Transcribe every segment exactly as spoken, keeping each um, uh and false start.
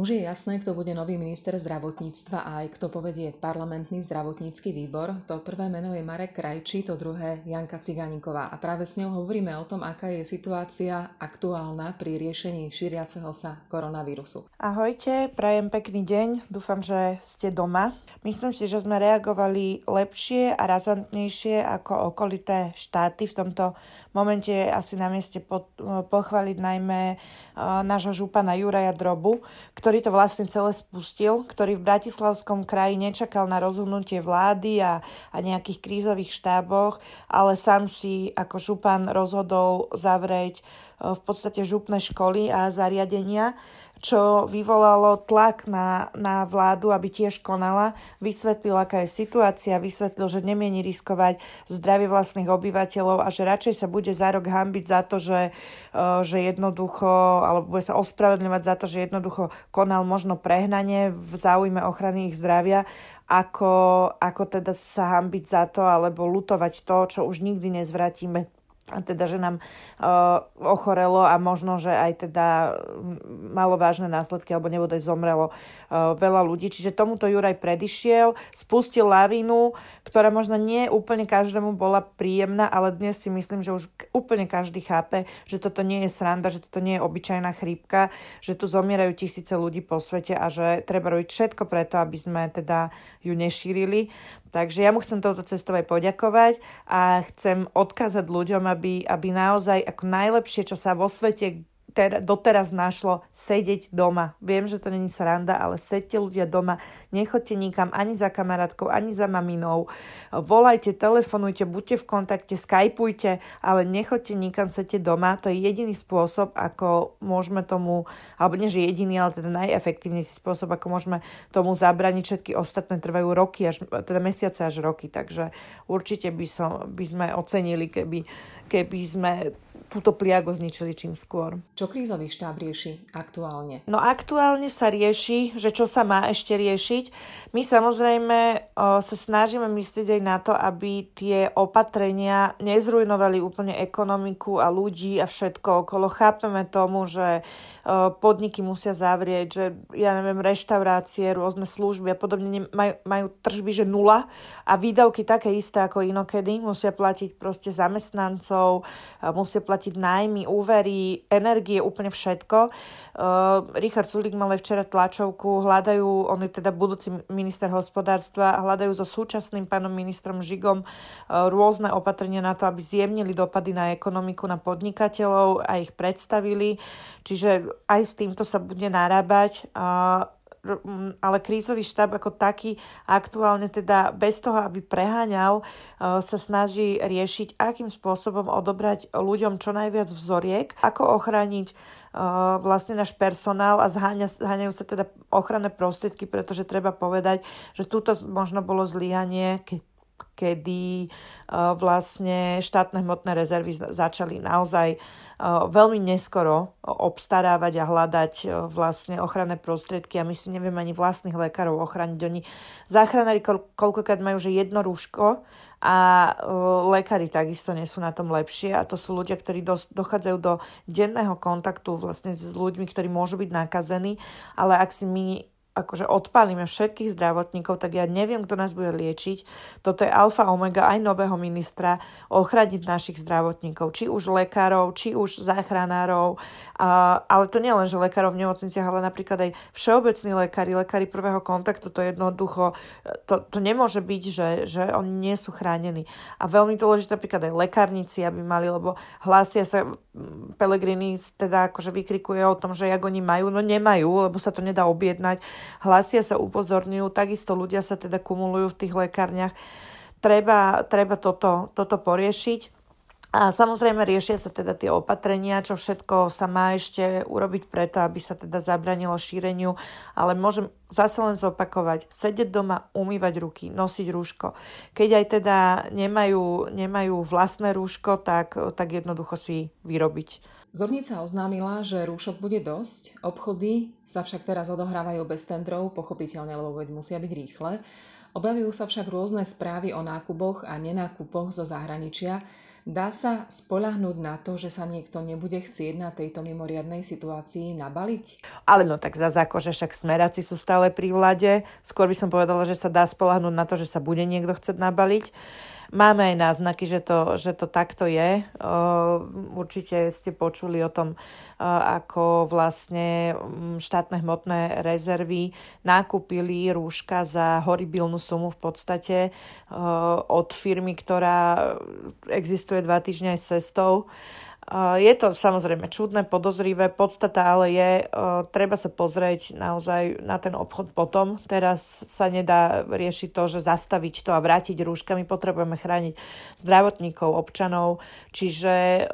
Už je jasné, kto bude nový minister zdravotníctva a aj kto povedie parlamentný zdravotnícky výbor. To prvé meno je Marek Krajčí, to druhé Janka Cigániková. A práve s ňou hovoríme o tom, aká je situácia aktuálna pri riešení šíriaceho sa koronavírusu. Ahojte, prajem pekný deň, dúfam, že ste doma. Myslím si, že sme reagovali lepšie a razantnejšie ako okolité štáty. V tomto momente je asi na mieste pochváliť najmä nášho župana Juraja Drobu, ktorý to vlastne celé spustil, ktorý v Bratislavskom kraji nečakal na rozhodnutie vlády a, a nejakých krízových štáboch, ale sám si ako župan rozhodol zavrieť v podstate župné školy a zariadenia, čo vyvolalo tlak na, na vládu, aby tiež konala, vysvetlil, aká je situácia, vysvetlil, že nemieni riskovať zdravie vlastných obyvateľov a že radšej sa bude za rok hanbiť za to, že, že jednoducho, alebo bude sa ospravedlňovať za to, že jednoducho konal možno prehnanie v záujme ochrany ich zdravia, ako, ako teda sa hanbiť za to, alebo lutovať to, čo už nikdy nezvratíme. A teda, že nám uh, ochorelo a možno, že aj teda malo vážne následky, alebo nebodaj zomrelo uh, veľa ľudí. Čiže tomuto Juraj predišiel, spustil lavínu, ktorá možno nie úplne každému bola príjemná, ale dnes si myslím, že už úplne každý chápe, že toto nie je sranda, že toto nie je obyčajná chrípka, že tu zomierajú tisíce ľudí po svete a že treba robiť všetko preto, aby sme teda ju nešírili. Takže ja mu chcem touto cestou aj poďakovať a chcem odkázať ľuďom, aby, aby naozaj ako najlepšie, čo sa vo svete ter- doteraz našlo, sedieť doma. Viem, že to není sranda, ale sedte ľudia doma, nechoďte nikam ani za kamarátkou, ani za maminou. Volajte, telefonujte, buďte v kontakte, skajpujte, ale nechoďte nikam, sedte doma. To je jediný spôsob, ako môžeme tomu, alebo nie že jediný, ale teda najefektívnejší spôsob, ako môžeme tomu zabrániť. Všetky ostatné trvajú roky, až, teda mesiace až roky, takže určite by, som, by sme ocenili, keby, keby sme túto pliago zničili čím skôr. Čo krízový štáb rieši aktuálne? No aktuálne sa rieši, že čo sa má ešte riešiť. My samozrejme o, sa snažíme myslieť aj na to, aby tie opatrenia nezrujnovali úplne ekonomiku a ľudí a všetko okolo. Chápeme tomu, že o, podniky musia zavrieť, že ja neviem, reštaurácie, rôzne služby a podobne majú, majú tržby, že nula a výdavky také isté ako inokedy. Musia platiť proste zamestnancov, musia platiť nájmy, úvery, energie, úplne všetko. Uh, Richard Sulik mal aj včera tlačovku, hľadajú, on je teda budúci minister hospodárstva, hľadajú so súčasným pánom ministrom Žigom uh, rôzne opatrenia na to, aby zjemnili dopady na ekonomiku, na podnikateľov a ich predstavili. Čiže aj s týmto sa bude narábať. Uh, ale krízový štáb ako taký aktuálne teda bez toho, aby preháňal, sa snaží riešiť, akým spôsobom odobrať ľuďom čo najviac vzoriek, ako ochrániť vlastne náš personál a zháňa, zháňajú sa teda ochranné prostriedky, pretože treba povedať, že túto možno bolo zlyhanie, keď kedy uh, vlastne štátne hmotné rezervy začali naozaj uh, veľmi neskoro obstarávať a hľadať uh, vlastne ochranné prostriedky a my si nevieme ani vlastných lekárov ochrániť. Oni záchranári ko- koľkokrát majú že jedno rúško a uh, lekári takisto nie sú na tom lepšie a to sú ľudia, ktorí dos- dochádzajú do denného kontaktu vlastne s ľuďmi, ktorí môžu byť nakazení, ale ak si my akože odpálime všetkých zdravotníkov, tak ja neviem, kto nás bude liečiť. Toto je alfa omega aj nového ministra ochraniť našich zdravotníkov, či už lekárov, či už záchranárov, ale to nie len, že lekárov v nemocniciach, ale napríklad aj všeobecní lekári, lekári prvého kontaktu, to je jednoducho, to, to nemôže byť, že, že oni nie sú chránení. A veľmi dôležité napríklad aj lekárnici, aby mali, lebo hlásia sa, Pellegrini teda akože vykrikuje o tom, že jak oni majú, no nemajú, lebo sa to nedá objednať. Hlasia sa, upozorňujú, takisto ľudia sa teda kumulujú v tých lekárniach. Treba, treba toto, toto poriešiť. A samozrejme riešia sa teda tie opatrenia, čo všetko sa má ešte urobiť preto, aby sa teda zabranilo šíreniu, ale môžem zase len zopakovať, sedieť doma, umývať ruky, nosiť rúško. Keď aj teda nemajú, nemajú vlastné rúško, tak, tak jednoducho si vyrobiť. Zornica oznámila, že rúšok bude dosť, obchody sa však teraz odohrávajú bez tendrov, pochopiteľne, lebo veď musia byť rýchle. Objavujú sa však rôzne správy o nákupoch a nenákupoch zo zahraničia. Dá sa spoľahnúť na to, že sa niekto nebude chcieť na tejto mimoriadnej situácii nabaliť? Ale no tak zase akože však smeráci sú stále pri vlade. Skôr by som povedala, že sa dá spoľahnúť na to, že sa bude niekto chcieť nabaliť. Máme aj náznaky, že to, že to takto je. Určite ste počuli o tom, ako vlastne štátne hmotné rezervy nakúpili rúška za horibilnú sumu v podstate od firmy, ktorá existuje dva týždne aj s cestou. Je to samozrejme čudné, podozrivé, podstata ale je, treba sa pozrieť naozaj na ten obchod potom. Teraz sa nedá riešiť to, že zastaviť to a vrátiť rúška. My potrebujeme chrániť zdravotníkov, občanov, čiže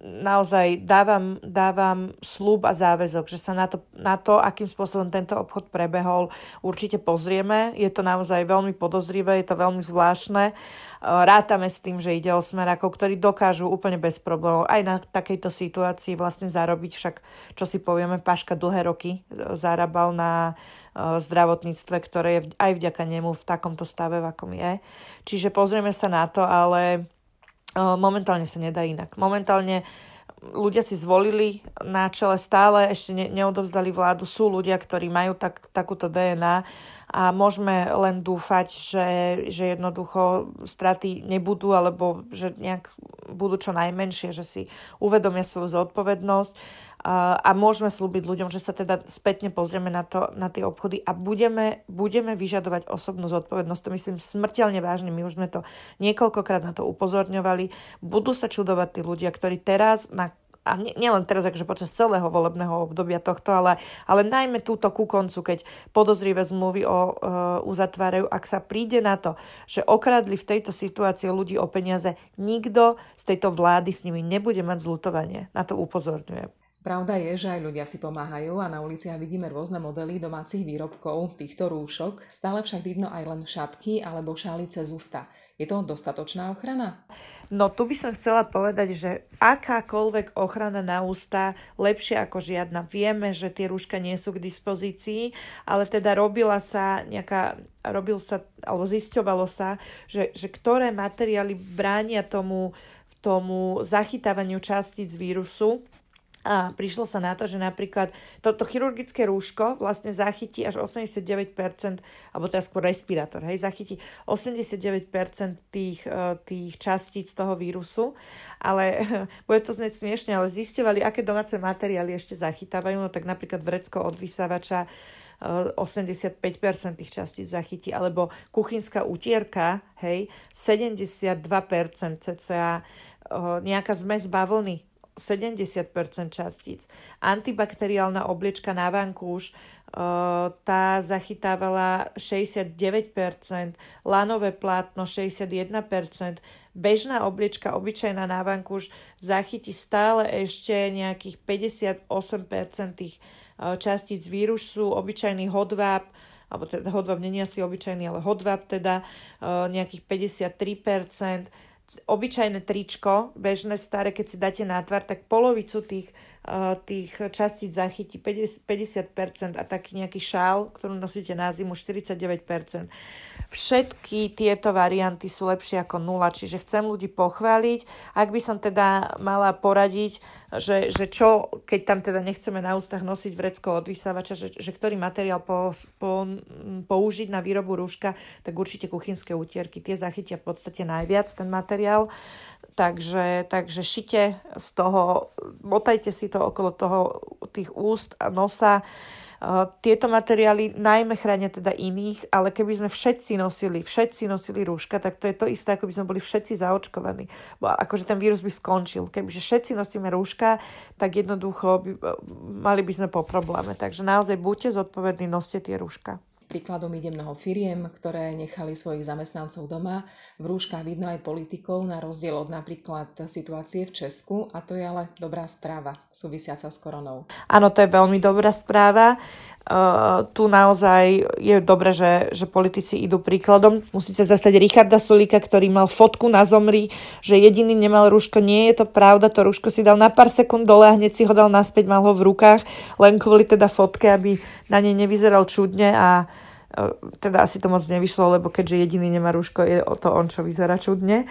naozaj dávam, dávam sľub a záväzok, že sa na to, na to, akým spôsobom tento obchod prebehol, určite pozrieme. Je to naozaj veľmi podozrivé, je to veľmi zvláštne. Rátame s tým, že ide o smerákov, ktorí dokážu úplne bez problémov aj na takejto situácii vlastne zarobiť. Však, čo si povieme, Paška dlhé roky zarábal na zdravotníctve, ktoré je aj vďaka nemu v takomto stave, v akom je. Čiže pozrieme sa na to, ale momentálne sa nedá inak. Momentálne ľudia si zvolili na čele stále, ešte ne, neodovzdali vládu. Sú ľudia, ktorí majú tak, takúto dé en á a môžeme len dúfať, že, že jednoducho straty nebudú alebo že nejak budú čo najmenšie, že si uvedomia svoju zodpovednosť a, a môžeme slúbiť ľuďom, že sa teda spätne pozrieme na, to, na tie obchody a budeme, budeme vyžadovať osobnú zodpovednosť. To myslím smrteľne vážne, my už sme to niekoľkokrát na to upozorňovali. Budú sa čudovať tí ľudia, ktorí teraz na a nielen teraz, akože počas celého volebného obdobia tohto, ale, ale najmä túto ku koncu, keď podozrivé zmluvy o, e, uzatvárajú, ak sa príde na to, že okradli v tejto situácii ľudí o peniaze, nikto z tejto vlády s nimi nebude mať zľutovanie. Na to upozorňujem. Pravda je, že aj ľudia si pomáhajú a na uliciach vidíme rôzne modely domácich výrobkov týchto rúšok. Stále však vidno aj len šatky alebo šály cez ústa. Je to dostatočná ochrana? No tu by som chcela povedať, že akákoľvek ochrana na ústa lepšia ako žiadna. Vieme, že tie rúška nie sú k dispozícii, ale teda robila sa nejaká, robil sa, alebo zisťovalo sa, že, že ktoré materiály bránia tomu, tomu zachytávaniu častíc vírusu. A prišlo sa na to, že napríklad toto chirurgické rúško vlastne zachytí až osemdesiatdeväť percent, alebo teda skôr respirátor, hej, zachytí osemdesiatdeväť percent tých, tých častíc toho vírusu, ale bude to znieť smiešne, ale zisťovali, aké domáce materiály ešte zachytávajú, no tak napríklad vrecko od vysavača osemdesiatpäť percent tých častíc zachytí, alebo kuchynská utierka, hej, sedemdesiatdva percent cca, nejaká zmes bavlny, sedemdesiat percent častíc. Antibakteriálna obliečka na vankúš, tá zachytávala šesťdesiatdeväť percent, lanové plátno šesťdesiatjeden percent, bežná obliečka obyčajná na vankúš zachytí stále ešte nejakých päťdesiatosem percent tých častíc vírusu, obyčajný hodváb, alebo teda hodváb nie je asi obyčajný, ale hodváb teda nejakých päťdesiattri percent, obyčajné tričko, bežné, staré, keď si dáte na tvár, tak polovicu tých, tých častíc zachytí päťdesiat percent a taký nejaký šál, ktorú nosíte na zimu, štyridsaťdeväť percent. Všetky tieto varianty sú lepšie ako nula, čiže chcem ľudí pochváliť. Ak by som teda mala poradiť, že, že čo, keď tam teda nechceme na ústach nosiť vrecko od vysávača, že, že ktorý materiál po, po, použiť na výrobu rúška, tak určite kuchynské utierky, tie zachytia v podstate najviac ten materiál. Takže, takže šite z toho, motajte si to okolo toho, tých úst a nosa. Tieto materiály najmä chránia teda iných, ale keby sme všetci nosili, všetci nosili rúška, tak to je to isté, ako by sme boli všetci zaočkovaní. Bo akože ten vírus by skončil. Kebyže všetci nosíme rúška, tak jednoducho by, mali by sme po probléme. Takže naozaj buďte zodpovední, noste tie rúška. Príkladom ide mnoho firiem, ktoré nechali svojich zamestnancov doma. V rúškach vidno aj politikov, na rozdiel od napríklad situácie v Česku, a to je ale dobrá správa, súvisiaca s koronou. Áno, to je veľmi dobrá správa. Uh, tu naozaj je dobre, že, že politici idú príkladom. Musí sa zastať Richarda Sulika, ktorý mal fotku na Zomri, že jediný nemal rúško. Nie je to pravda, to rúško si dal na pár sekúnd dole a hneď si ho dal naspäť, mal ho v rukách, len kvôli teda fotke, aby na nej nevyzeral čudne a uh, teda asi to moc nevyšlo, lebo keďže jediný nemá rúško, je to on, čo vyzerá čudne.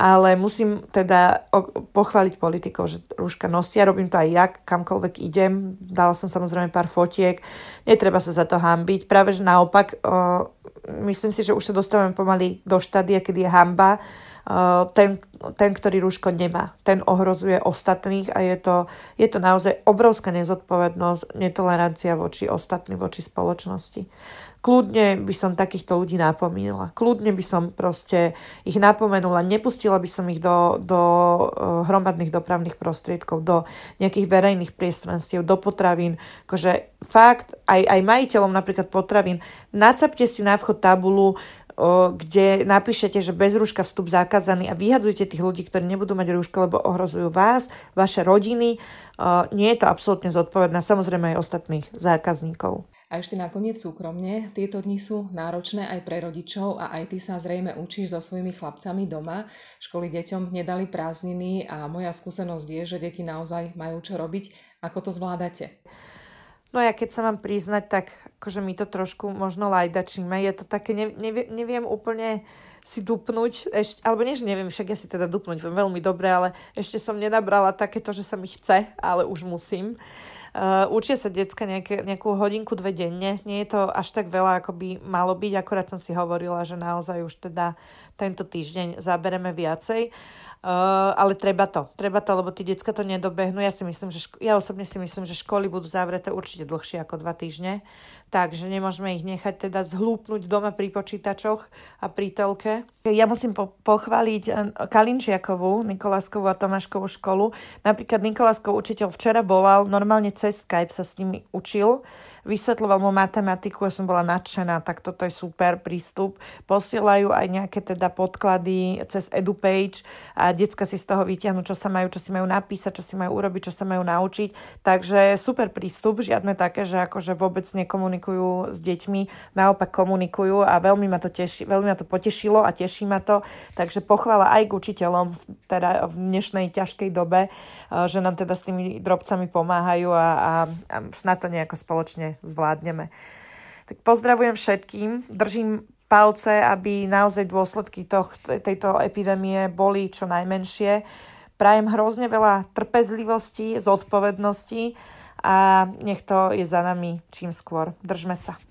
Ale musím teda pochváliť politikov, že rúška nosia, robím to aj ja, kamkoľvek idem, dala som samozrejme pár fotiek, netreba sa za to hanbiť, práve že naopak, uh, myslím si, že už sa dostávame pomaly do štádia, kedy je hanba, uh, ten, ten, ktorý rúško nemá, ten ohrozuje ostatných a je to, je to naozaj obrovská nezodpovednosť, netolerancia voči ostatným, voči spoločnosti. Kľudne by som takýchto ľudí napomínala. Kľudne by som proste ich napomenula. Nepustila by som ich do, do hromadných dopravných prostriedkov, do nejakých verejných priestranstiev, do potravín. Akože fakt, aj, aj majiteľom napríklad potravín, nacapte si na vchod tabulu, kde napíšete, že bez rúška vstup zakázaný a vyhadzujte tých ľudí, ktorí nebudú mať rúška, lebo ohrozujú vás, vaše rodiny. Nie je to absolútne zodpovedné, samozrejme aj ostatných zákazníkov. A ešte nakoniec súkromne, tieto dni sú náročné aj pre rodičov a aj ty sa zrejme učíš so svojimi chlapcami doma. Školy deťom nedali prázdniny a moja skúsenosť je, že deti naozaj majú čo robiť. Ako to zvládate? No ja keď sa mám priznať, tak akože my to trošku možno lajdačíme. Je to také, ne, ne, neviem úplne si dupnúť, ešte, alebo nie, že neviem, však ja si teda dupnúť veľmi dobre, ale ešte som nenabrala takéto, že sa mi chce, ale už musím. Uh, učia sa decka nejaké, nejakú hodinku, dve denne. Nie je to až tak veľa, ako by malo byť. Akorát som si hovorila, že naozaj už teda tento týždeň zabereme viacej. Uh, ale treba to. Treba to, lebo tí decka to nedobehnú. Ja si myslím, že ško- ja osobne si myslím, že školy budú zavreté určite dlhšie ako dva týždne. Takže nemôžeme ich nechať teda zhlúpnúť doma pri počítačoch a pri telke. Ja musím po- pochváliť Kalinčiakovú, Nikoláskovú a Tomáškovú školu. Napríklad Nikoláskovú učiteľ včera volal normálne cez Skype sa s nimi učil, vysvetľoval mu matematiku, ja som bola nadšená, tak toto je super prístup. Posielajú aj nejaké teda podklady cez EduPage a decka si z toho vytiahnu, čo sa majú, čo si majú napísať, čo si majú urobiť, čo sa majú naučiť. Takže super prístup, žiadne také, že akože vôbec nekomunikujú s deťmi, naopak komunikujú a veľmi ma to teší, veľmi ma to potešilo a teší ma to. Takže pochvála aj k učiteľom v, teda v dnešnej ťažkej dobe, že nám teda s tými drobcami pomáhajú a a, a snad to nejako spoločne zvládneme. Tak pozdravujem všetkým, držím palce, aby naozaj dôsledky toh, tejto epidémie boli čo najmenšie. Prajem hrozne veľa trpezlivosti, zodpovednosti a nech to je za nami čím skôr. Držme sa.